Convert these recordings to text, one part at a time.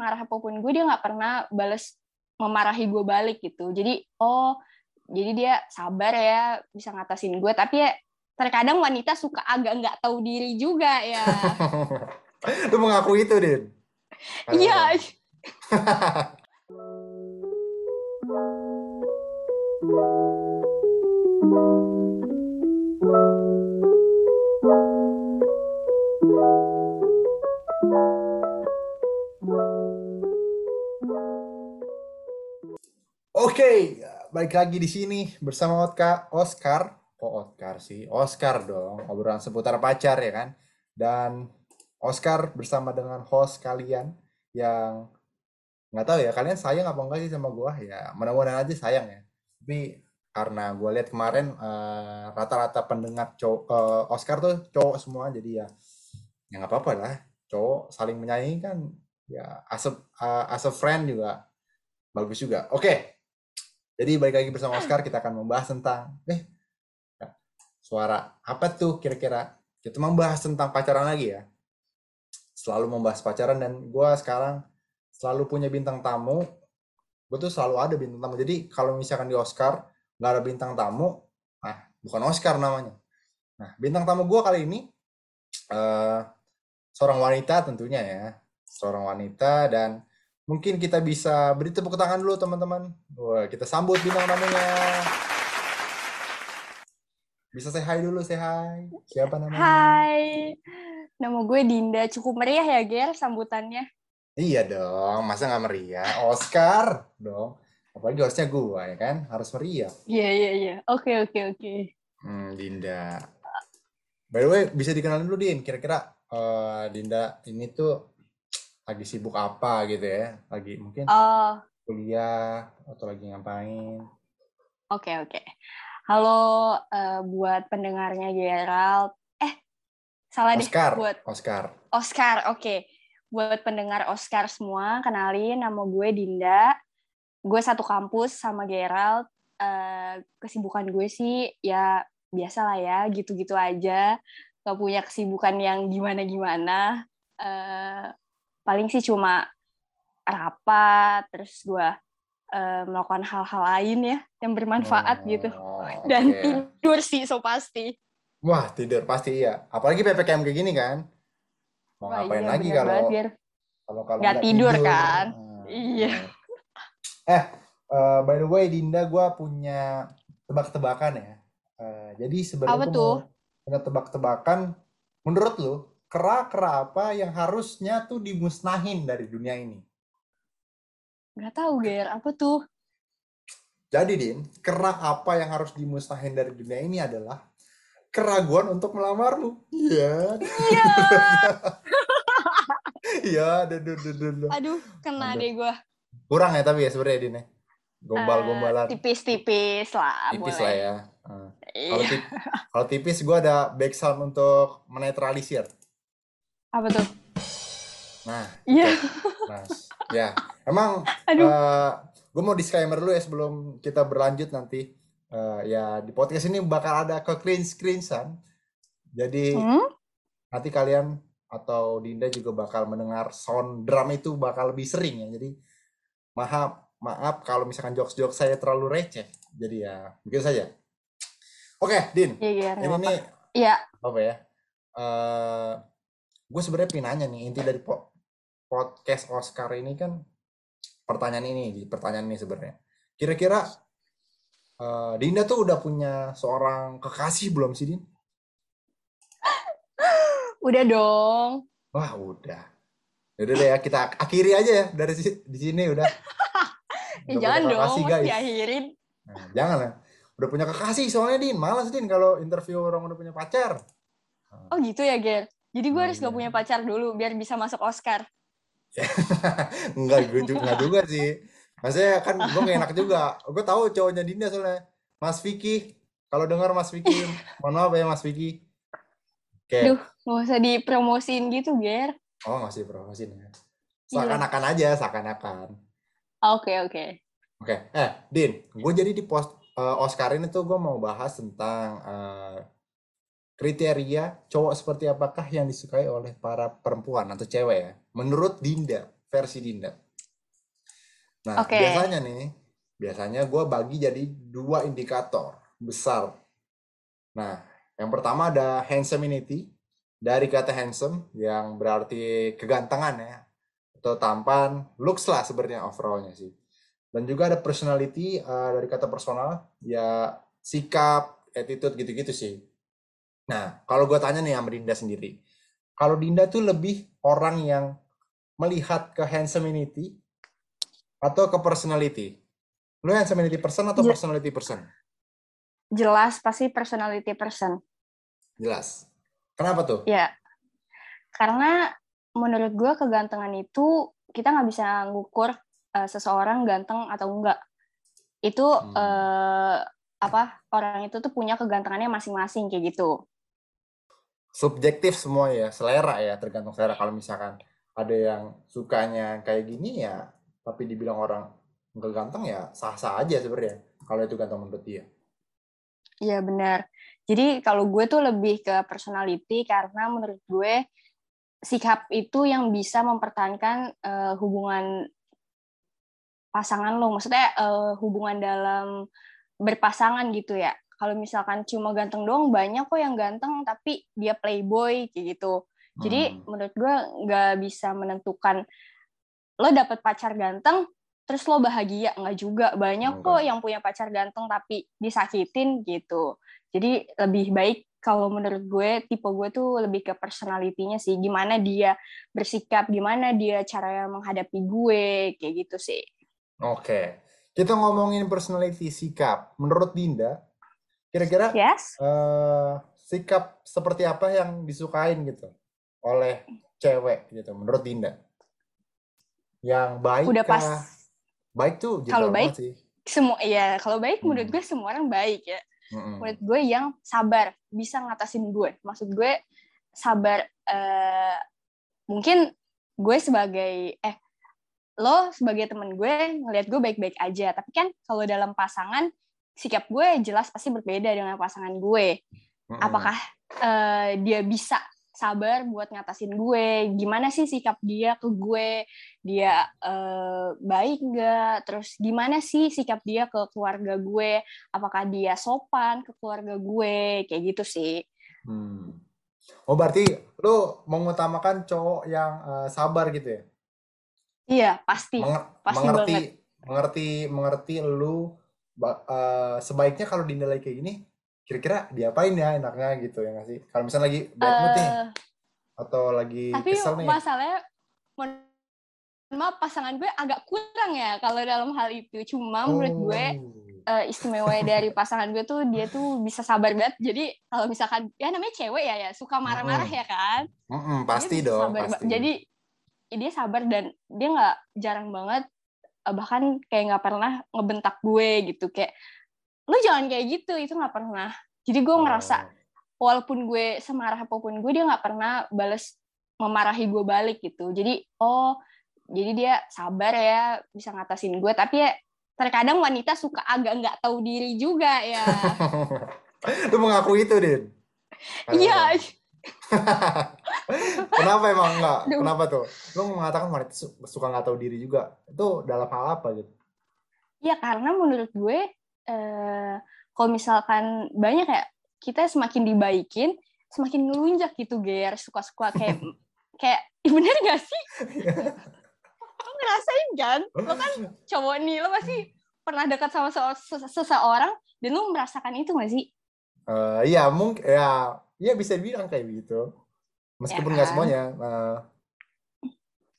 semarah apapun gue, dia nggak pernah bales memarahi gue balik gitu. Jadi jadi dia sabar ya, bisa ngatasin gue. Tapi ya terkadang wanita suka agak nggak tahu diri juga ya. Lu mengakui itu, Din? Iya. Oke, balik lagi di sini bersama Oscar. Oscar dong, obrolan seputar pacar ya kan. Dan Oscar bersama dengan host kalian yang nggak tahu ya kalian sayang apa enggak sih sama gua ya. Mudah-mudahan aja sayang ya. Tapi karena gua lihat kemarin rata-rata pendengar Oscar tuh cowok semua, jadi ya nggak apa-apa lah. Cowok saling menyayangi kan ya, as a friend juga bagus juga. Oke. Jadi balik lagi bersama Oscar, kita akan membahas tentang suara apa tuh kira-kira. Kita membahas tentang pacaran lagi ya. Selalu membahas pacaran, dan gue sekarang selalu punya bintang tamu. Gue tuh selalu ada bintang tamu. Jadi kalau misalkan di Oscar nggak ada bintang tamu, bukan Oscar namanya. Nah, bintang tamu gue kali ini seorang wanita tentunya ya. Seorang wanita, dan mungkin kita bisa beri tepuk tangan dulu teman-teman. Wah, kita sambut bintang tamunya. Bisa say hi dulu, say hi. Siapa namanya? Hai. Nama gue Dinda. Cukup meriah ya, Ger, sambutannya? Iya dong, masa nggak meriah? Oscar dong. Apalagi harusnya gue ya kan, harus meriah. Iya. Oke. Dinda. By the way, bisa dikenalin dulu, Din. Kira-kira Dinda ini tuh lagi sibuk apa gitu ya? Lagi mungkin kuliah atau lagi ngapain? Oke. Halo buat pendengarnya Gerald. Oscar. Oke. Buat pendengar Oscar semua, kenalin nama gue Dinda. Gue satu kampus sama Gerald. Kesibukan gue sih ya biasalah ya, gitu-gitu aja. Gak punya kesibukan yang gimana-gimana. Paling sih cuma rapat, terus gue melakukan hal-hal lain ya, yang bermanfaat gitu. Dan tidur sih, pasti. Wah, tidur pasti iya. Apalagi PPKM kayak gini kan. Mau ngapain lagi kalau nggak tidur kan. Iya. By the way, Dinda, gue punya tebak-tebakan ya. Jadi sebenarnya tuh punya tebak-tebakan. Menurut lo, kera-kera apa yang harusnya tuh dimusnahin dari dunia ini? Gak tahu, Ger. Apa tuh? Jadi, Din, kera apa yang harus dimusnahin dari dunia ini adalah keraguan untuk melamarmu. Iya. Iya, aduh, kena deh gue. Kurang ya tapi ya sebenarnya, Din. Gombal-gombalan. Tipis-tipis lah. Tipis boleh. Lah ya. Kalau tipis, gue ada backsound untuk menetralisir. Apa tuh? Nah, yeah. Ya. Emang, gue mau disclaimer dulu ya sebelum kita berlanjut nanti. Ya, di podcast ini bakal ada ke-cringe-cringe-an. Jadi, nanti kalian atau Dinda juga bakal mendengar sound drum itu bakal lebih sering ya. Jadi, maaf kalau misalkan jokes-jokes saya terlalu receh. Jadi ya, begitu saja. Oke, Din. Iya, ini apa ya? Gue sebenarnya pinanya nih, inti dari podcast Oscar ini kan pertanyaan ini sebenarnya. Kira-kira Dinda tuh udah punya seorang kekasih belum sih, Din? Udah dong. Wah, udah. Yaudah deh ya, kita akhiri aja ya dari di sini udah. Jangan dong, guys. Diakhirin. Nah, jangan lah. Udah punya kekasih soalnya, Din. Malas, Din, kalau interview orang udah punya pacar. Oh gitu ya, Ger. Jadi gue harus gak punya pacar dulu biar bisa masuk Oscar. Enggak juga sih. Maksudnya kan gue gak enak juga. Gue tahu cowoknya Dinda soalnya. Mas Vicky. Kalau dengar Mas Vicky. Mohon maaf ya Mas Vicky. Okay. Duh, gak usah dipromosin gitu, Ger. Oh, gak usah dipromosin ya. Seakan-akan aja. Oke. Din. Gue jadi di Oscar ini tuh gue mau bahas tentang... kriteria cowok seperti apakah yang disukai oleh para perempuan atau cewek ya, menurut Dinda. versi Dinda. Nah, biasanya gue bagi jadi dua indikator besar. Nah, yang pertama ada handsomeity, dari kata handsome yang berarti kegantengan ya, atau tampan, looks lah sebenarnya overallnya sih. Dan juga ada personality, dari kata personal, ya sikap, attitude gitu-gitu sih. Nah, kalau gue tanya nih sama Dinda sendiri, kalau Dinda tuh lebih orang yang melihat ke handsomeity atau ke personality? Lu handsomeity person atau personality person? Jelas, pasti personality person. Jelas. Kenapa tuh? Ya, karena menurut gue kegantengan itu kita nggak bisa ngukur seseorang ganteng atau enggak. Itu orang itu tuh punya kegantengannya masing-masing kayak gitu. Subjektif semua ya, selera ya, tergantung selera. Kalau misalkan ada yang sukanya kayak gini ya, tapi dibilang orang nggak ganteng ya sah-sah aja sebenarnya kalau itu ganteng menurut dia. Iya benar. Jadi kalau gue tuh lebih ke personality karena menurut gue sikap itu yang bisa mempertahankan hubungan pasangan lo. Maksudnya hubungan dalam berpasangan gitu ya. Kalau misalkan cuma ganteng doang, banyak kok yang ganteng tapi dia playboy kayak gitu. Jadi menurut gue nggak bisa menentukan lo dapet pacar ganteng terus lo bahagia, nggak juga. Banyak kok yang punya pacar ganteng tapi disakitin gitu. Jadi lebih baik kalau menurut gue, tipe gue tuh lebih ke personality-nya sih. Gimana dia bersikap, gimana dia cara menghadapi gue, kayak gitu sih. Oke. Kita ngomongin personality, sikap. Menurut Dinda, kira-kira sikap seperti apa yang disukain gitu oleh cewek gitu menurut Dinda? Yang baik kah? Baik tuh kalau baik sih. Semua ya, kalau baik menurut gue semua orang baik ya. Menurut gue yang sabar, bisa ngatasin gue. Maksud gue sabar, mungkin gue sebagai lo sebagai teman gue ngelihat gue baik-baik aja, tapi kan kalau dalam pasangan sikap gue jelas pasti berbeda dengan pasangan gue. Apakah dia bisa sabar buat ngatasin gue, gimana sih sikap dia ke gue, dia baik gak, terus gimana sih sikap dia ke keluarga gue, apakah dia sopan ke keluarga gue, kayak gitu sih. Oh berarti lu mengutamakan cowok yang sabar gitu ya? Iya pasti, mengerti lu sebaiknya kalau dinilai kayak gini, kira-kira diapain ya enaknya gitu ya nggak sih? Kalau misalnya lagi bad mood nih, atau lagi kesel nih. Tapi masalahnya, pasangan gue agak kurang ya kalau dalam hal itu. Cuma menurut gue istimewa dari pasangan gue tuh dia tuh bisa sabar banget. Jadi kalau misalkan ya namanya cewek ya suka marah-marah ya kan? Pasti dong. Pasti. Jadi dia sabar dan dia nggak jarang banget bahkan kayak nggak pernah ngebentak gue gitu kayak. Lu jangan kayak gitu, itu nggak pernah. Jadi gue ngerasa walaupun gue semarah apapun gue, dia nggak pernah memarahi gue balik gitu. Jadi jadi dia sabar ya, bisa ngatasin gue. Tapi ya, terkadang wanita suka agak nggak tahu diri juga ya. Lu mengakui itu, Din? Iya. Kenapa emang nggak? Kenapa tuh? Lu mengatakan wanita suka nggak tahu diri juga. Itu dalam hal apa gitu? Ya karena menurut gue kalau misalkan banyak ya kita semakin dibaikin semakin ngelunjak gitu ger, suka-suka kayak bener gak sih? Lo ngerasain kan? Lo kan cowok nih, lo pasti pernah dekat sama seseorang dan lo merasakan itu gak sih? Iya mungkin ya bisa dibilang kayak gitu meskipun ya kan? Gak semuanya.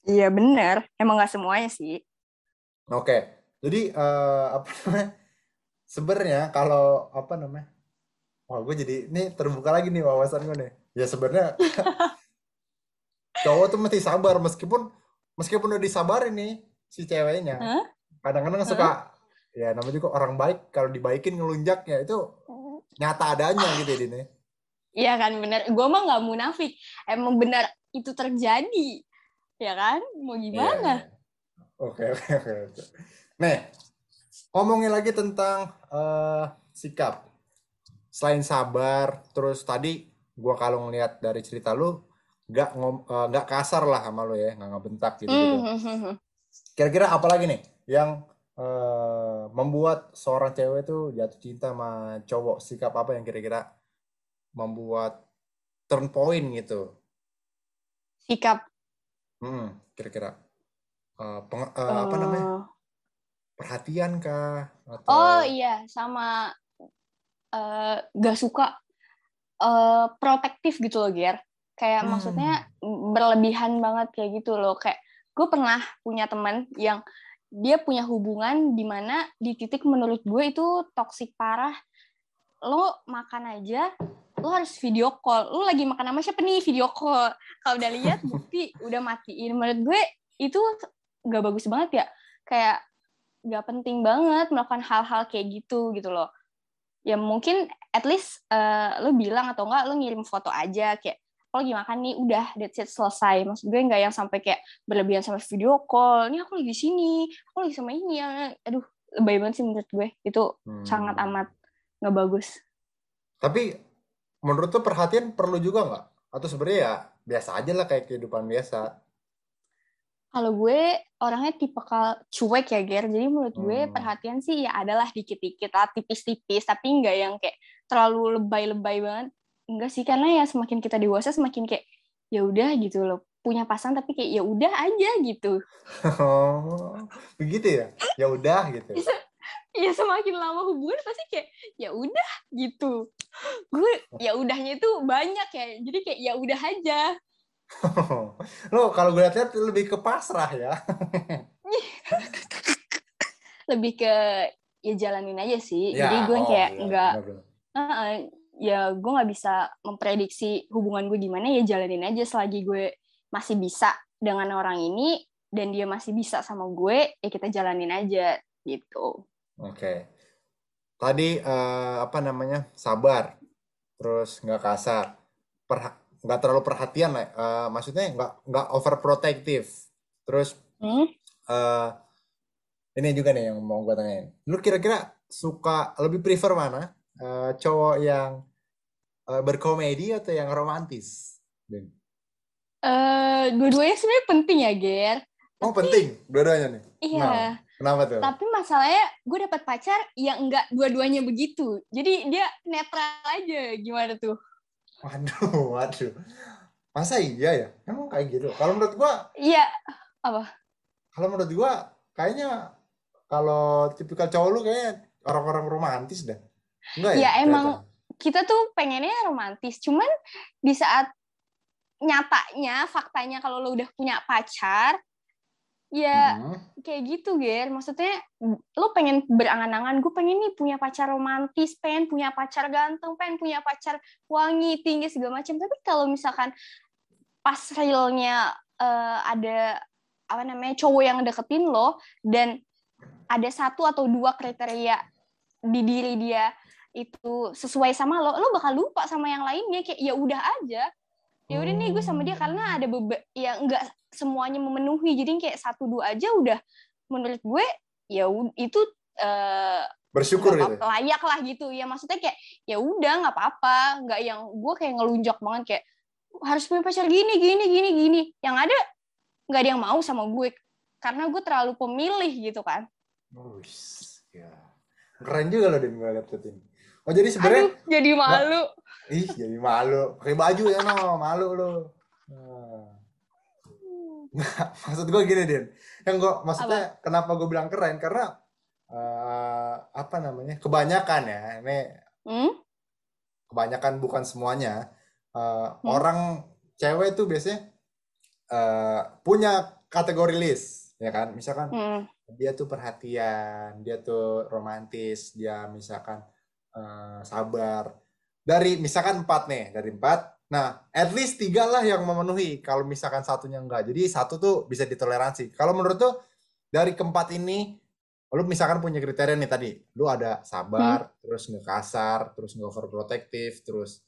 Iya bener, emang gak semuanya sih. Oke. Jadi sebenarnya kalau gue jadi ini terbuka lagi nih wawasan gue nih. Ya sebenarnya cowok tuh mesti sabar meskipun udah disabarin nih si ceweknya. Kadang-kadang suka ya namanya juga orang baik kalau dibaikin ngelunjaknya itu nyata adanya gitu ya ini. Iya kan benar. Gue mah nggak munafik. Emang benar itu terjadi. Ya kan? Mau gimana? Oke. Nih. Ngomongin lagi tentang sikap. Selain sabar, terus tadi gue kalau ngeliat dari cerita lu, nggak kasar lah sama lo ya, nggak ngebentak gitu. Kira-kira apa lagi nih yang membuat seorang cewek tuh jatuh cinta sama cowok? Sikap apa yang kira-kira membuat turn point gitu? Sikap. Kira-kira apa namanya? Perhatian kah? Atau... Oh iya, sama nggak suka protektif gitu loh, Ger. Kayak maksudnya berlebihan banget kayak gitu loh. Kayak gue pernah punya teman yang dia punya hubungan di mana di titik menurut gue itu toksik parah. Lo makan aja, lo harus video call. Lo lagi makan sama siapa nih, video call. Kalau udah lihat bukti, udah matiin. Menurut gue itu gak bagus banget ya. Kayak gak penting banget melakukan hal-hal kayak gitu gitu loh. Ya mungkin at least lo bilang atau enggak lo ngirim foto aja kayak kalau lagi makan nih, udah, that's it, selesai. Maksud gue nggak yang sampai kayak berlebihan sama video call, ini aku lagi di sini, aku lagi sama ini, ya. Aduh, lebay banget sih menurut gue. Itu sangat amat nggak bagus. Tapi, menurut tuh perhatian perlu juga nggak? Atau sebenarnya ya biasa aja lah kayak kehidupan biasa? Kalau gue, orangnya tipikal cuek ya, Ger. Jadi menurut gue perhatian sih ya adalah dikit-dikit lah, tipis-tipis. Tapi nggak yang kayak terlalu lebay-lebay banget. Enggak sih, karena ya semakin kita dewasa semakin kayak ya udah gitu loh, punya pasangan tapi kayak ya udah aja gitu. Begitu ya, ya udah gitu. Ya semakin lama hubungan pasti kayak ya udah gitu. Gue ya udahnya itu banyak ya, jadi kayak ya udah aja. Lo kalau gue lihat lebih ke pasrah ya. Lebih ke ya jalanin aja sih ya, jadi gue kayak enggak ya gue nggak bisa memprediksi hubungan gue gimana, ya jalanin aja selagi gue masih bisa dengan orang ini dan dia masih bisa sama gue, ya kita jalanin aja gitu. Oke. Tadi apa namanya, sabar, terus nggak kasar, nggak terlalu perhatian, maksudnya nggak overprotective, terus ini juga nih yang mau gue tanyain. Lu kira-kira suka lebih prefer mana, cowok yang berkomedi atau yang romantis? Dua-duanya sebenarnya penting ya, Ger. Oh, penting dua-duanya nih. Iya. Nah, kenapa tuh? Tapi masalahnya gue dapat pacar yang enggak dua-duanya begitu. Jadi dia netral aja, gimana tuh? Waduh. Masa iya ya? Emang kayak gitu. Kalau menurut gue iya, apa? Kalau menurut gue kayaknya kalau tipikal cowok lu kayaknya orang-orang romantis dah. Enggak ya, emang kita tuh pengennya romantis, cuman di saat nyatanya, faktanya kalau lo udah punya pacar, ya kayak gitu, Ger. Maksudnya lo pengen berangan-angan, gue pengen nih punya pacar romantis, pengen punya pacar ganteng, pengen punya pacar wangi, tinggi, segala macam. Tapi kalau misalkan pas realnya ada apa namanya cowok yang deketin lo dan ada satu atau dua kriteria di diri dia itu sesuai sama lo bakal lupa sama yang lainnya, kayak ya udah aja, ya udah nih gue sama dia, karena ada ya nggak semuanya memenuhi, jadi kayak satu dua aja udah menurut gue ya itu bersyukur gitu, layak lah gitu ya, maksudnya kayak ya udah nggak apa-apa, nggak yang gue kayak ngelunjak banget kayak harus punya pacar gini, yang ada nggak ada yang mau sama gue karena gue terlalu pemilih gitu kan. Keren juga lo, Din, gue liat ini. Oh, jadi sebenarnya jadi malu. Jadi malu. Pakai baju ya, no, malu lo. Nah, maksud gue gini, Din. Yang gue maksudnya apa? Kenapa gue bilang keren? Karena apa namanya? Kebanyakan ya. Ini kebanyakan bukan semuanya. Orang cewek itu biasanya punya kategori list, ya kan? Misalkan dia tuh perhatian, dia tuh romantis, dia misalkan sabar. Dari misalkan 4 nih, dari 4. Nah, at least 3 lah yang memenuhi. Kalau misalkan satunya enggak. Jadi satu tuh bisa ditoleransi. Kalau menurut tuh dari keempat ini, lu misalkan punya kriteria nih tadi. Lu ada sabar, terus nggak kasar, terus nggak overprotective, terus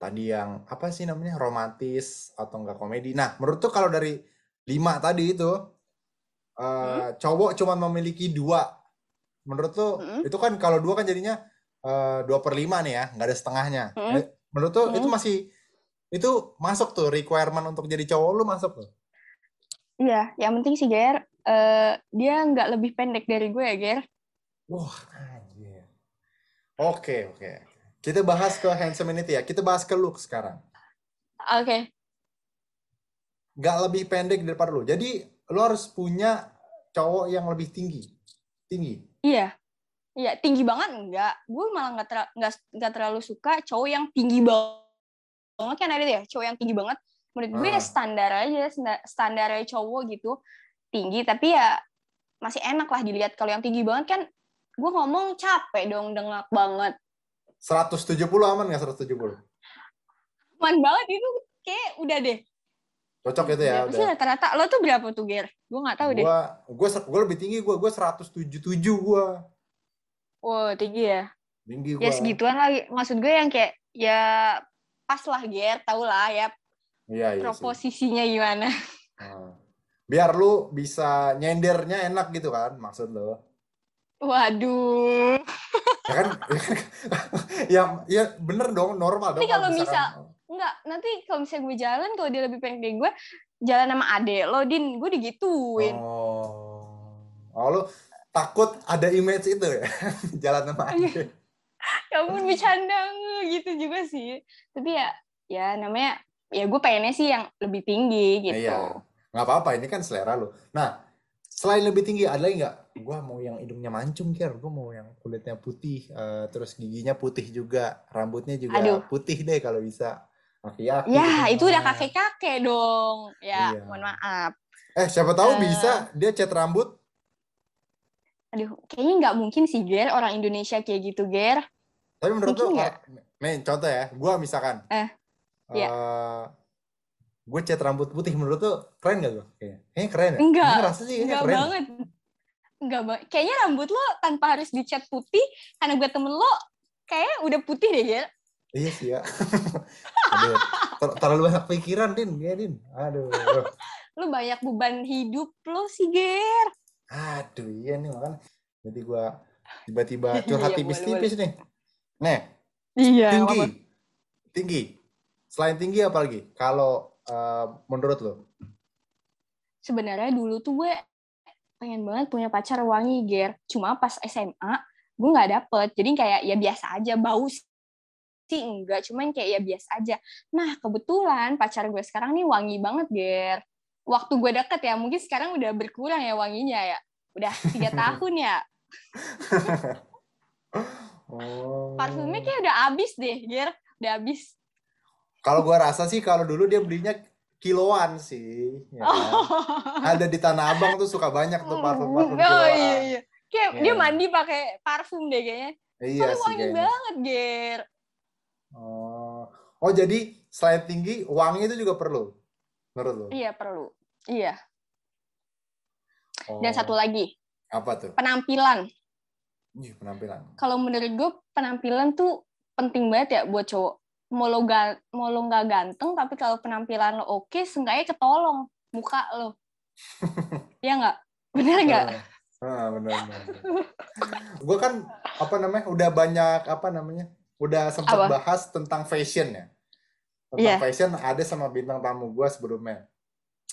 tadi yang apa sih namanya, romantis atau nggak komedi. Nah, menurut tuh kalau dari 5 tadi itu cowok cuma memiliki 2. Menurut tuh itu kan kalau 2 kan jadinya 2/5 nih ya, nggak ada setengahnya. Menurut tuh itu masih Itu masuk tuh requirement untuk jadi cowok lu masuk tuh. Iya, yang penting si Ger dia nggak lebih pendek dari gue ya, Ger. Wah, anjir. Oke, oke. Kita bahas ke handsomeity ya. Kita bahas ke look sekarang. Oke. Okay. Nggak lebih pendek daripada lu. Jadi lu harus punya cowok yang lebih tinggi. Tinggi. Iya. Iya, tinggi banget enggak. Gue malah enggak terlalu suka cowok yang tinggi banget kan ada ya, cowok yang tinggi banget. Menurut gue standar aja, standarnya cowok gitu. Tinggi tapi ya masih enak lah dilihat. Kalau yang tinggi banget kan gue ngomong capek dong, dengak banget. 170 aman enggak 170? Aman banget itu kayak udah deh. Cocok itu ya. Berapa sih rata-rata? Lo tuh berapa tuh, Ger? Gue nggak tahu deh. Gue lebih tinggi gue 177 gue. Wow, tinggi ya. Tinggi gue. Ya segituan lagi. Maksud gue yang kayak ya pas lah, Ger. Tahu lah ya. Iya, proposisinya sih. Gimana? Biar lu bisa nyendernya enak gitu kan, maksud lo? Waduh. Ya kan? ya bener dong, normal dong. Tapi kalau misal enggak, nanti kalau misalnya gue jalan, kalau dia lebih pendek gue, jalan sama adek lo, Din, gue digituin. Oh, lo takut ada image itu ya? Jalan sama adek. Ya ampun, bercanda gitu juga sih. Tapi ya namanya, ya gue pengennya sih yang lebih tinggi gitu. Iya, nggak apa-apa, ini kan selera lo. Nah, selain lebih tinggi, ada lagi nggak? Gue mau yang hidungnya mancung, Kir. Gue mau yang kulitnya putih, terus giginya putih juga, rambutnya juga putih deh kalau bisa. Aki-aki, ya itu udah kakek-kakek dong ya. Iya. Mohon maaf siapa tahu bisa dia cat rambut. Aduh, kayaknya nggak mungkin sih, Ger, orang Indonesia kayak gitu, Ger. Tapi menurut lo main contoh ya, gue misalkan gue cat rambut putih, menurut lo keren nggak? Gue kayaknya keren ya? Enggak banget, enggak banget kayaknya. Rambut lo tanpa harus dicat putih, karena gue temen lo kayak udah putih deh, Ger. Iya sih ya. Aduh, terlalu banyak pikiran, Din. Aduh. Lu banyak beban hidup lu sih, Ger. Aduh, iya nih makan. Jadi gua tiba-tiba curhat tipis-tipis nih. Nih. Iya, tinggi. Apa? Tinggi. Selain tinggi apa lagi? Kalau menurut lu? Sebenarnya dulu tuh gue pengen banget punya pacar wangi, Ger. Cuma pas SMA gue nggak dapet. Jadi kayak ya biasa aja, bau sih enggak, cuman kayak ya biasa aja. Nah, kebetulan pacar gue sekarang nih wangi banget, Ger. Waktu gue deket ya, mungkin sekarang udah berkurang ya wanginya ya. Udah 3 tahun ya. Parfumnya kayak udah habis deh, Ger. Udah habis. Kalau gue rasa sih, kalau dulu dia belinya kiloan sih. Ya. Ada di Tanah Abang tuh suka banyak tuh parfum-parfum kiloan. Oh iya. Kayak dia mandi pakai parfum deh kayaknya. Iya sih, wangi banget, Ger. Oh, jadi selain tinggi, wangi itu juga perlu menurut lo? Iya, perlu. Iya. Dan satu lagi. Apa tuh? Penampilan. Iya, penampilan. Kalau menurut gue, penampilan tuh penting banget ya buat cowok. Mau lo gak ganteng, tapi kalau penampilan lo oke, seenggaknya ketolong muka lo. Iya nggak? Bener nggak? Bener. Gue kan, udah banyak, udah sempat bahas tentang fashion ya. Tentang fashion ada sama bintang tamu gue sebelumnya.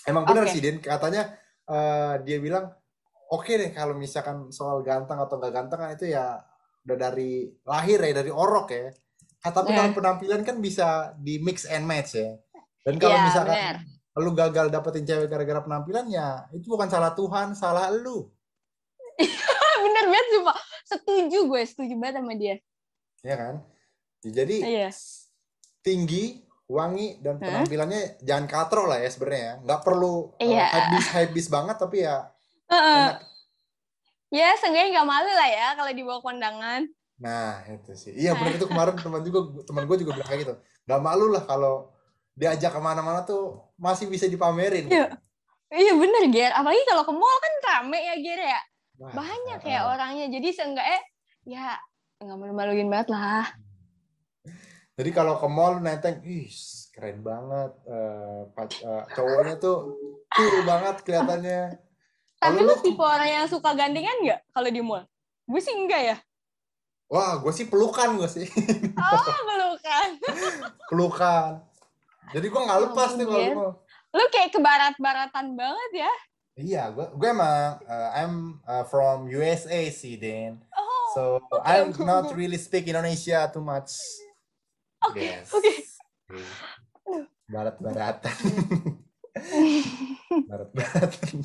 Emang benar sih, Din. Katanya dia bilang, oke deh kalau misalkan soal ganteng atau nggak ganteng kan itu ya udah dari lahir ya, dari orok ya. Tapi kalau penampilan kan bisa di mix and match ya. Dan kalau misalkan lu gagal dapetin cewek gara-gara penampilan ya, itu bukan salah Tuhan, salah lu. Bener banget, sumpah. Setuju banget sama dia. Iya kan? Jadi tinggi, wangi, dan penampilannya jangan katro lah ya sebenarnya. Nggak perlu habis banget, tapi ya enak. Ya, seenggaknya nggak malu lah ya kalau dibawa kondangan. Nah, itu sih. Iya, benar itu kemarin teman gue juga bilang kayak gitu. Nggak malu lah kalau diajak kemana-mana tuh masih bisa dipamerin. Iya bener, Ger. Apalagi kalau ke mall kan rame ya, Ger ya. Wah, banyak ya orangnya. Jadi seenggaknya ya nggak malu-maluin banget lah. Jadi kalau ke mall nenteng, keren banget, cowoknya tuh cool banget kelihatannya. Tapi lu tipe orang yang suka gandengan nggak kalau di mall? Gue sih enggak ya. Wah, gue sih pelukan. Oh, pelukan. Jadi gue nggak lepas nih kalau gue. Lu kayak kebarat-baratan banget ya? Iya, gue emang I'm from USA sih, Din. Oh, so okay. I'm not really speak Indonesia too much. Oke. Okay, yes. Oke. Okay. Barat-baratan. Barat-baratan.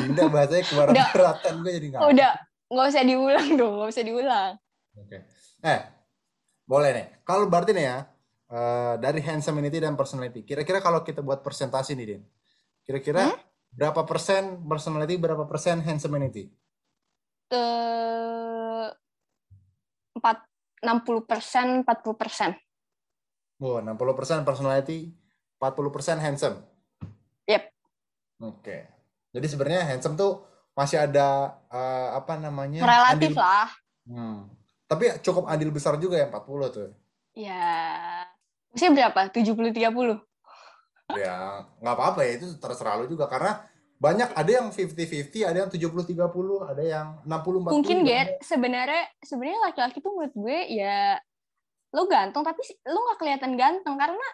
Dinda bahasanya kebarat-baratan, gue jadi nggak. Udah, nggak usah diulang dong, nggak usah diulang. Oke. Okay. Boleh nih. Kalau berarti nih ya. Dari handsomeity dan personality. Kira-kira kalau kita buat persentasi nih, Din. Kira-kira berapa persen personality, berapa persen handsomeity? 60%, 40%. Oh, 60% personality, 40% handsome. Yep. Oke. Okay. Jadi sebenarnya handsome tuh masih ada apa namanya? Relatif adil. Lah. Tapi cukup adil besar juga ya 40 tuh. Ya. Maksudnya berapa? 70-30? Ya, nggak apa-apa ya. Itu terserah lu juga. Karena banyak, ada yang 50-50, ada yang 70-30, ada yang 60-40. Mungkin, Ger, sebenarnya laki-laki tuh menurut gue, ya lu ganteng, tapi lu nggak kelihatan ganteng. Karena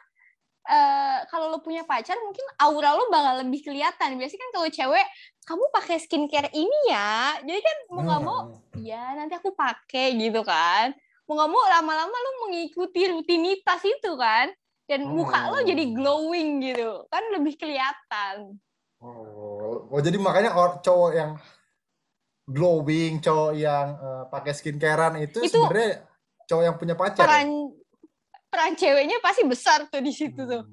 kalau lu punya pacar, mungkin aura lu bakal lebih kelihatan. Biasanya kan kalau cewek, kamu pakai skincare ini ya. Jadi kan mau nggak mau, ya nanti aku pakai gitu kan. Mau nggak mau lama-lama lu mengikuti rutinitas itu kan, dan muka lu jadi glowing gitu kan, lebih kelihatan. Oh jadi makanya cowok yang glowing, cowok yang pakai skincarean itu sebenarnya cowok yang punya pacar. Peran ceweknya pasti besar tuh di situ tuh.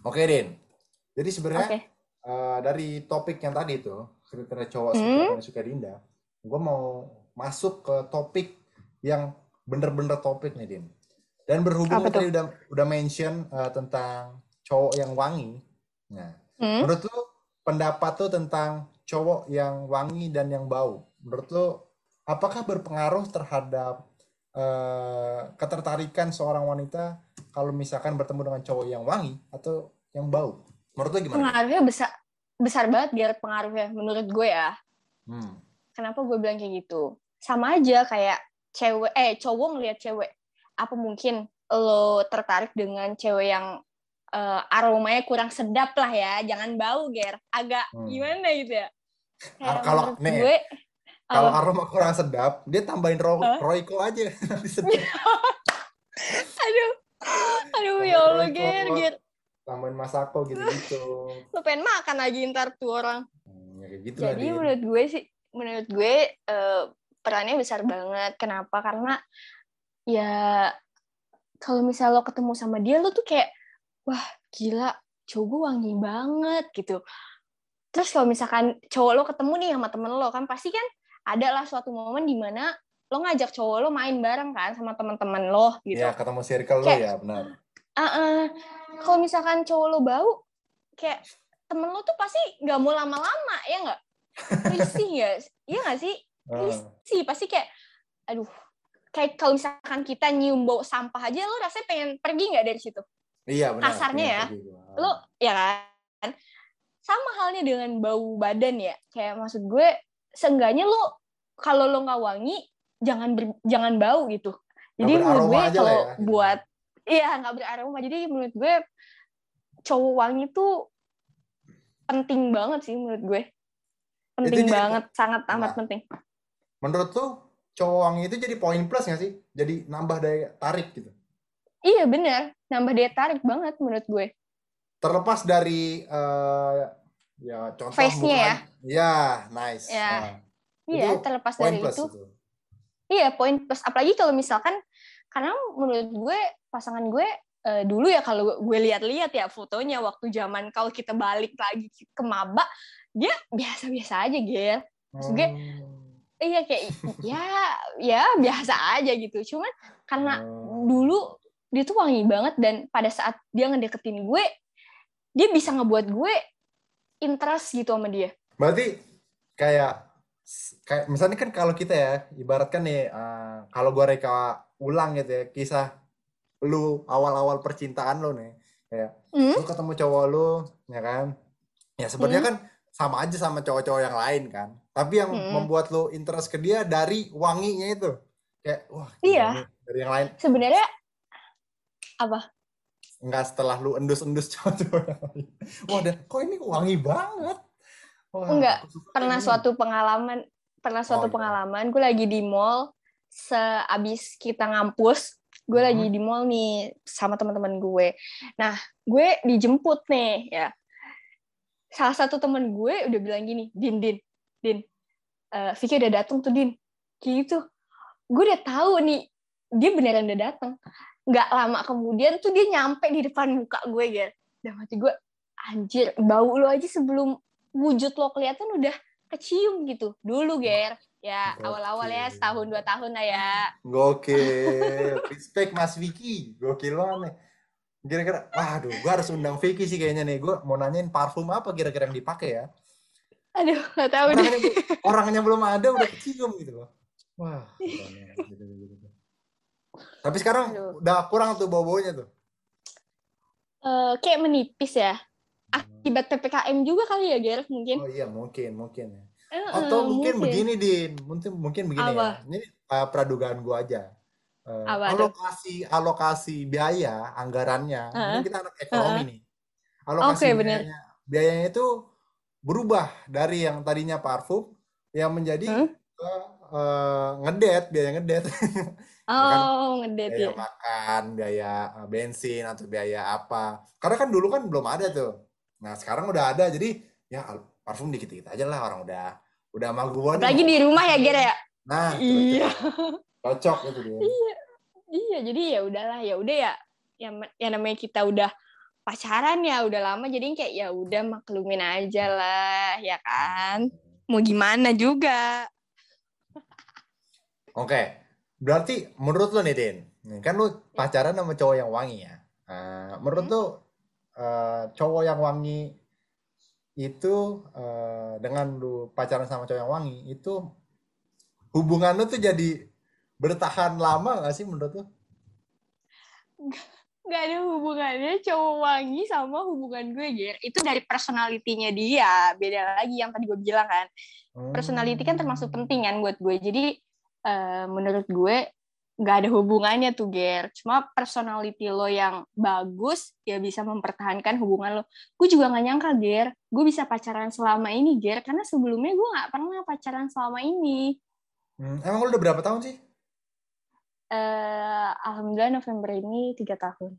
Oke, Din. Jadi sebenarnya dari topik yang tadi tuh, kriteria cowok yang suka Dinda, gue mau masuk ke topik yang bener-bener topik nih, Din. Dan berhubung tadi udah mention tentang cowok yang wangi. Nah, menurut lu pendapat lu tentang cowok yang wangi dan yang bau, menurut lu apakah berpengaruh terhadap ketertarikan seorang wanita kalau misalkan bertemu dengan cowok yang wangi atau yang bau? Menurut lu gimana? Pengaruhnya besar banget, Gerald, pengaruhnya menurut gue ya. Kenapa gue bilang kayak gitu? Sama aja kayak cowok ngelihat cewek. Apa mungkin lo tertarik dengan cewek yang aromanya kurang sedap lah ya, jangan bau, Ger, agak gimana gitu ya. Kalau kalau aroma kurang sedap, dia tambahin Royco aja nanti sedap. aduh ya Allah, Ger. Tambahin Masako gitu. Lo pengen makan lagi ntar tuh orang. Ya, gitu. Jadi lah, menurut gue perannya besar banget. Kenapa? Karena ya kalau misal lo ketemu sama dia, lo tuh kayak, wah gila, cowok gue wangi banget gitu. Terus kalau misalkan cowok lo ketemu nih sama temen lo kan, pasti kan ada lah suatu momen dimana lo ngajak cowok lo main bareng kan sama teman-teman lo gitu. Iya, ketemu circle kayak, lo ya, benar. Kalau misalkan cowok lo bau, kayak temen lo tuh pasti nggak mau lama-lama, ya nggak? Risih ya, iya nggak sih? Sih pasti kayak, aduh, kayak kalau misalkan kita nyium bau sampah aja, lo rasanya pengen pergi nggak dari situ? Iya, benar. Kasarnya ya, lo ya kan, sama halnya dengan bau badan ya, kayak maksud gue, seenggaknya lo kalau lo nggak wangi, jangan bau gitu. Jadi menurut gue kalau ya, buat, iya nggak beraroma. Jadi menurut gue cowok wangi tuh penting banget sih menurut gue, penting banget, sangat amat penting. Menurut tuh cowok wangi itu jadi poin plus nggak sih? Jadi nambah daya tarik gitu. Iya benar, nambah daya tarik banget menurut gue. Terlepas dari ya contoh face-nya ya. Iya, nice. Iya, terlepas dari itu. Iya, poin plus. Apalagi kalau misalkan, karena menurut gue pasangan gue dulu ya, kalau gue lihat-lihat ya fotonya waktu zaman kalau kita balik lagi ke maba, dia biasa-biasa aja, Ger. Maksud gue, iya kayak ya biasa aja gitu. Cuman karena dulu dia tuh wangi banget, dan pada saat dia ngedeketin gue, dia bisa ngebuat gue interest gitu sama dia. Berarti kayak misalnya kan kalau kita ya ibaratkan nih kalau gue reka ulang gitu ya, kisah lu awal-awal percintaan lu nih, kayak lu ketemu cowok lu ya kan, ya sebenarnya kan sama aja sama cowok-cowok yang lain kan, tapi yang membuat lo interest ke dia dari wanginya itu, kayak wah iya. Dari yang lain sebenarnya apa? Nggak setelah lu endus-endus cowok-cowok. Wah, kok ini wangi banget. Wah, enggak, pernah ini. Pernah suatu pengalaman, gue lagi di mall, seabis kita ngampus, gue lagi di mall nih sama teman-teman gue. Nah, gue dijemput nih ya. Salah satu teman gue udah bilang gini, Din, Vicky udah datang tuh, Din. Gitu. Gue udah tahu nih, dia beneran udah datang. Nggak lama kemudian tuh dia nyampe di depan muka gue, Ger. Dan hati gue, anjir, bau lo aja sebelum wujud lo kelihatan udah kecium gitu. dulu, Ger. Ya, gokil. Awal-awal ya, 1-2 tahun lah ya. Gokil. Respect Mas Vicky. Gokil banget nih. Kira-kira, aduh, gue harus undang Vicky sih kayaknya nih. Gue mau nanyain parfum apa kira-kira yang dipakai ya. Aduh, gak tahu deh. Orangnya belum ada, udah kecium gitu loh. Wah, gitu. Tapi sekarang aduh, udah kurang tuh bau-baunya tuh. Kayak menipis ya. Akibat PPKM juga kali ya, Gerald, mungkin. Oh iya, mungkin ya. Atau mungkin begini, Din. Mungkin begini apa? Ya. Ini pradugaan gue aja. Alokasi biaya, anggarannya. Ini kita anak ekonomi nih. Alokasi biayanya itu berubah dari yang tadinya parfum yang menjadi ke ngedate, biaya ngedate. Biaya makan, biaya bensin atau biaya apa. Karena kan dulu kan belum ada tuh. Nah, sekarang udah ada. Jadi ya parfum dikit-dikit aja lah, orang udah sama gua. Apalagi di rumah ya, Ger ya. Nah, iya. Cocok gitu dia. Iya, jadi ya udahlah, ya namanya kita udah pacaran ya, udah lama jadi kayak ya udah maklumin aja lah, ya kan. Mau gimana juga. Oke. Berarti menurut lo nih, Din, kan lo pacaran sama cowok yang wangi ya. Menurut lo cowok yang wangi itu dengan lo pacaran sama cowok yang wangi itu hubungan lo tuh jadi bertahan lama gak sih menurut lo? Gak ada hubungannya cowok wangi sama hubungan gue, Ger. Itu dari personalitinya dia. Beda lagi yang tadi gue bilang kan. Personality kan termasuk penting kan buat gue. Jadi menurut gue nggak ada hubungannya tuh, Ger. Cuma personality lo yang bagus ya bisa mempertahankan hubungan lo. Gue juga nggak nyangka, Ger, gue bisa pacaran selama ini, Ger, karena sebelumnya gue nggak pernah pacaran selama ini. Emang lo udah berapa tahun sih? Alhamdulillah November ini 3 tahun.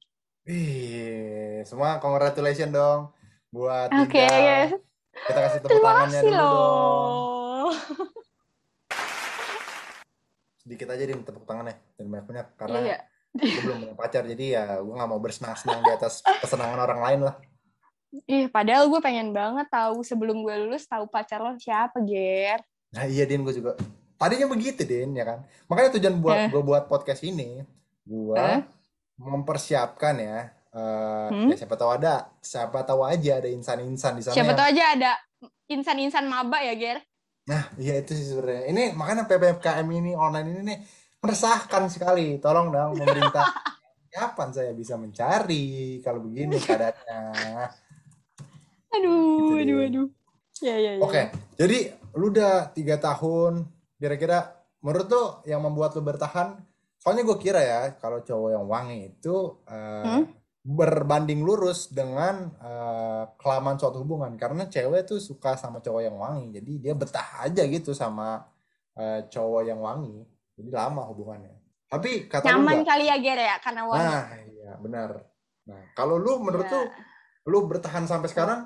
Wih, semua congratulations dong buat Dinda. Okay. Kita kasih tepuk tangannya dulu dong. Sedikit aja Din tepuk tangannya dan banyak-banyak karena gue belum punya pacar, jadi ya gue nggak mau bersenang-senang di atas kesenangan orang lain lah. Ih, padahal gue pengen banget tahu sebelum gue lulus tahu pacar lo siapa, Ger. Nah iya, Din, gue juga tadinya begitu, Din, ya kan. Makanya tujuan gue buat podcast ini, gue mempersiapkan ya, ya siapa tahu aja ada insan-insan di sana. Siapa tahu aja ada insan-insan maba ya, Ger. Nah, iya itu sih sebenarnya. Ini makanya PPKM ini online ini nih meresahkan sekali. Tolong dong pemerintah. Kapan saya bisa mencari kalau begini keadaannya? Aduh. Ya. Oke. Jadi lu udah 3 tahun kira-kira menurut lu yang membuat lu bertahan? Soalnya gue kira ya kalau cowok yang wangi itu berbanding lurus dengan kelamaan suatu hubungan, karena cewek tuh suka sama cowok yang wangi, jadi dia betah aja gitu sama cowok yang wangi, jadi lama hubungannya. Tapi kata nyaman kali ya, Ger ya, karena wangi. Nah iya benar. Nah kalau lu menurut lu bertahan sampai sekarang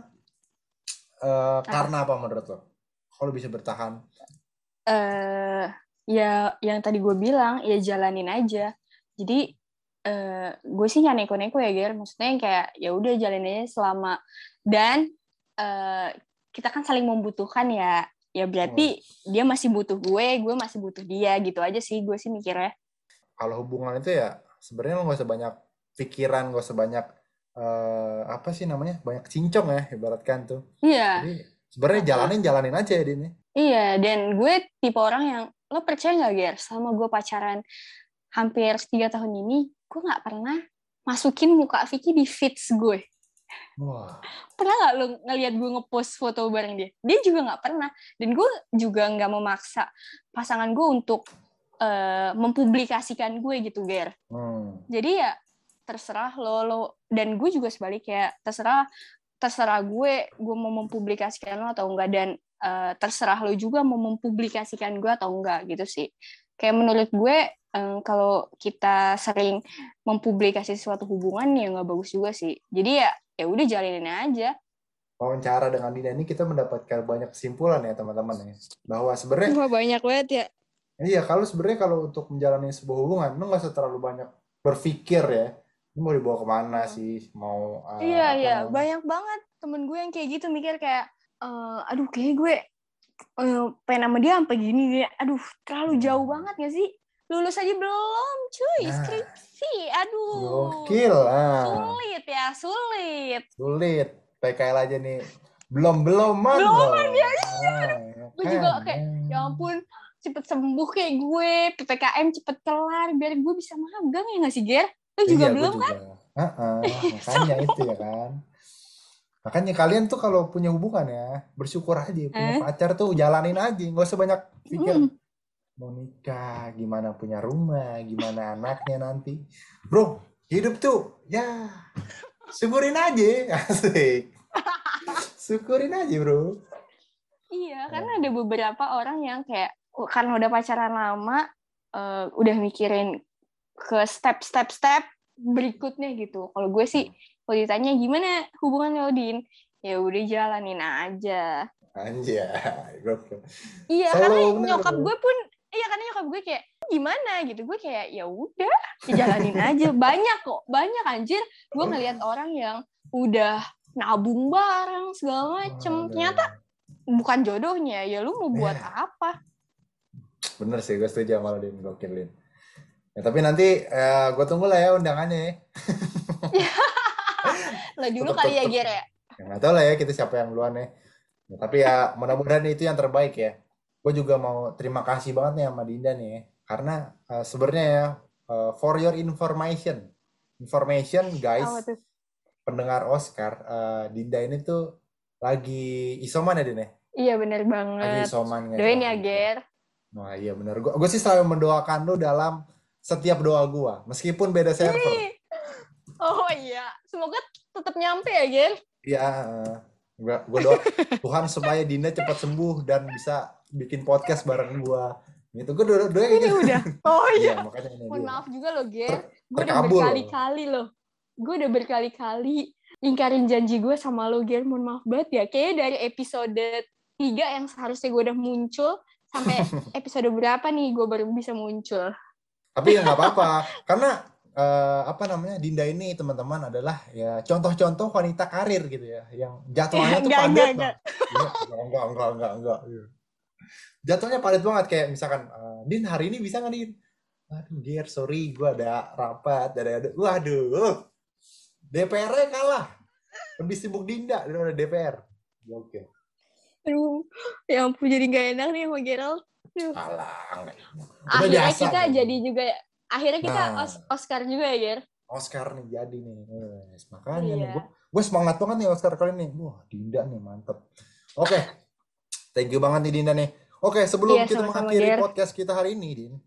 karena apa menurut lu? Kalau bisa bertahan? Ya yang tadi gue bilang ya, jalanin aja. Jadi gue sih nggak neko-neko ya, Ger, maksudnya yang kayak ya udah jalaninnya selama dan kita kan saling membutuhkan ya berarti dia masih butuh gue masih butuh dia, gitu aja sih gue sih mikirnya. Kalau hubungan itu ya sebenarnya lo nggak usah banyak pikiran, nggak usah banyak banyak cincong ya ibaratkan tuh. Iya. Jadi sebenarnya jalanin aja ya, Din. Iya, dan gue tipe orang yang, lo percaya nggak, Ger, selama gue pacaran hampir 3 tahun ini, gue nggak pernah masukin muka Vicky di feeds gue. Wah. Pernah nggak lo ngelihat gue ngepost foto bareng dia? Dia juga nggak pernah. Dan gue juga nggak memaksa pasangan gue untuk mempublikasikan gue gitu, Ger. Jadi ya terserah lo dan gue juga sebaliknya, terserah gue mau mempublikasikan lo atau enggak, dan terserah lo juga mau mempublikasikan gue atau enggak gitu sih. Kayak menurut gue kalau kita sering mempublikasi suatu hubungan ya nggak bagus juga sih. Jadi ya udah jalinin aja. Wawancara dengan Dinda ini kita mendapatkan banyak kesimpulan ya teman-teman ya, bahwa sebenarnya banyak banget ya. Iya, kalau untuk menjalani sebuah hubungan lu nggak usah terlalu banyak berpikir ya, lu mau dibawa kemana sih, mau iya banyak banget temen gue yang kayak gitu mikir kayak aduh kayak gue pengen sama dia sampai gini, aduh terlalu jauh banget nggak sih, lulus aja belum cuy, skripsi aduh gokil lah, sulit PKL aja nih belum ya iya. Gue juga kayak ya ampun cepet sembuh kayak gue, PPKM cepet kelar biar gue bisa magang ya nggak sih Ger? Lu juga belum juga. Kan? Makanya itu ya kan. Makanya kalian tuh kalau punya hubungan ya bersyukur aja, punya pacar tuh jalanin aja, nggak usah banyak pikir mau nikah, gimana punya rumah, gimana anaknya nanti. Bro, hidup tuh ya syukurin aja, asik. Syukurin aja, bro. Iya, karena ada beberapa orang yang kayak karena udah pacaran lama, udah mikirin ke step berikutnya gitu. Kalau gue sih, kalau ditanya gimana hubungan lo Din, ya udah jalanin aja. Anjay, bro. Iya, karena nyokap gue kayak gimana gitu, gue kayak ya udah jalanin aja. Banyak anjir gue ngelihat orang yang udah nabung bareng segala macem, ternyata bukan jodohnya, ya lu mau buat apa. Bener sih, gue setuju sama lo Din, gokilin ya, tapi nanti gue tunggu lah ya undangannya ya. Lo dulu kali ya Ger ya, nggak tahu lah ya kita siapa yang duluan ya, tapi ya mudah-mudahan itu yang terbaik ya. Gue juga mau terima kasih banget nih sama Dinda nih, karena sebenarnya ya for your information guys, pendengar Oscar, Dinda ini tuh lagi isoman ya Din ya? Iya benar banget. Lagi isoman ya. Doain ya Ger. Nah iya benar. Gue sih selalu mendoakan lu dalam setiap doa gue, meskipun beda server. Oh iya, semoga tetap nyampe ya Ger. Iya. Gue doa Tuhan supaya Dinda cepat sembuh dan bisa bikin podcast bareng gua. Gitu. Gue doain ini gitu. Udah. Oh iya. Mohon maaf juga lo Ger. Gue udah berkali-kali loh. Gue udah berkali-kali ingkarin janji gue sama lo Ger. Mohon maaf banget ya. Kayaknya dari episode 3 yang seharusnya gue udah muncul sampai episode berapa nih gue baru bisa muncul. Tapi ya nggak apa-apa. Karena Dinda ini teman-teman adalah ya contoh-contoh wanita karir gitu ya, yang jadwalnya tuh padat banget. Enggak. Jadwalnya padat banget, kayak misalkan Din hari ini bisa nggak Din? Aduh Ger, sorry gue ada rapat, ada waduh, DPR-nya kalah, lebih sibuk Dinda daripada DPR. Oke. Aduh, ya ampun jadi nggak enak nih sama Gerald. Alang. Akhirnya kita jadi juga. Akhirnya kita Oscar juga ya, Ger? Oscar nih jadi nih. Makanya nih, gue semangat banget nih Oscar kali ini. Wah, Dinda nih mantep. Oke. Thank you banget nih Dinda nih. Oke, sebelum kita mengakhiri podcast kita hari ini, Din.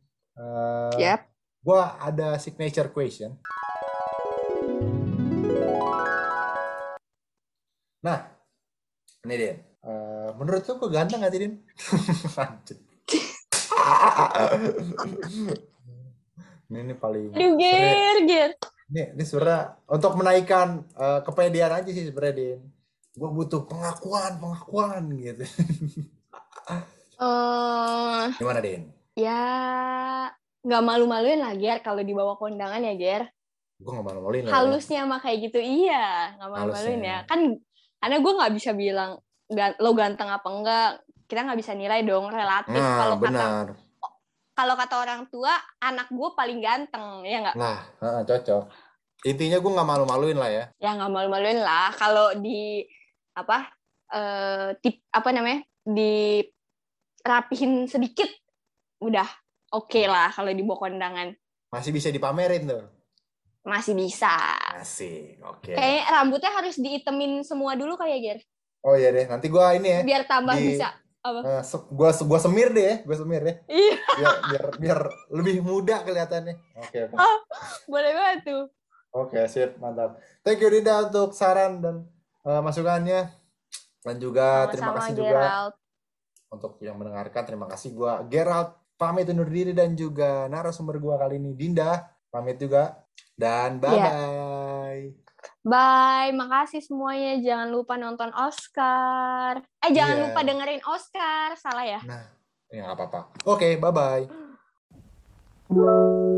Gue ada signature question. Nah, ini Din. Menurut lo gue ganteng gak sih, Din? Lanjut. Ini paling Ger. Ini sebenarnya untuk menaikkan kepedean aja sih sebenarnya Din. Gue butuh pengakuan gitu. Gimana Din? Ya nggak malu-maluin lah Ger kalau dibawa kondangan ya Ger. Gue nggak malu-maluin. Halusnya mah kayak gitu, iya nggak malu-maluin ya. Kan karena gue nggak bisa bilang lo ganteng apa enggak. Kita nggak bisa nilai dong, relatif. Kalau kata orang tua, anak gue paling ganteng, ya nggak? Nah, cocok. Intinya gue nggak malu-maluin lah ya. Ya nggak malu-maluin lah. Kalau di dirapihin sedikit, udah oke lah. Kalau dibawa kondangan. Masih bisa dipamerin tuh. Masih bisa. Masih, oke. Kayaknya rambutnya harus diitemin semua dulu kali ya, Ger. Oh iya deh, nanti gue ini ya. Biar tambah bisa. Gue semir deh ya, iya. biar lebih muda kelihatannya. Oke. Boleh banget tuh. Oke, sip, mantap. Thank you Dinda untuk saran dan masukannya. Dan juga sama-sama, terima kasih Gerald. Juga untuk yang mendengarkan. Terima kasih gua Gerald pamit undur diri dan juga narasumber gua kali ini Dinda pamit juga. Dan bye-bye. Bye, makasih semuanya. Jangan lupa nonton Oscar. Jangan lupa dengerin Oscar. Salah ya? Nah, ya nggak apa-apa. Oke, bye-bye.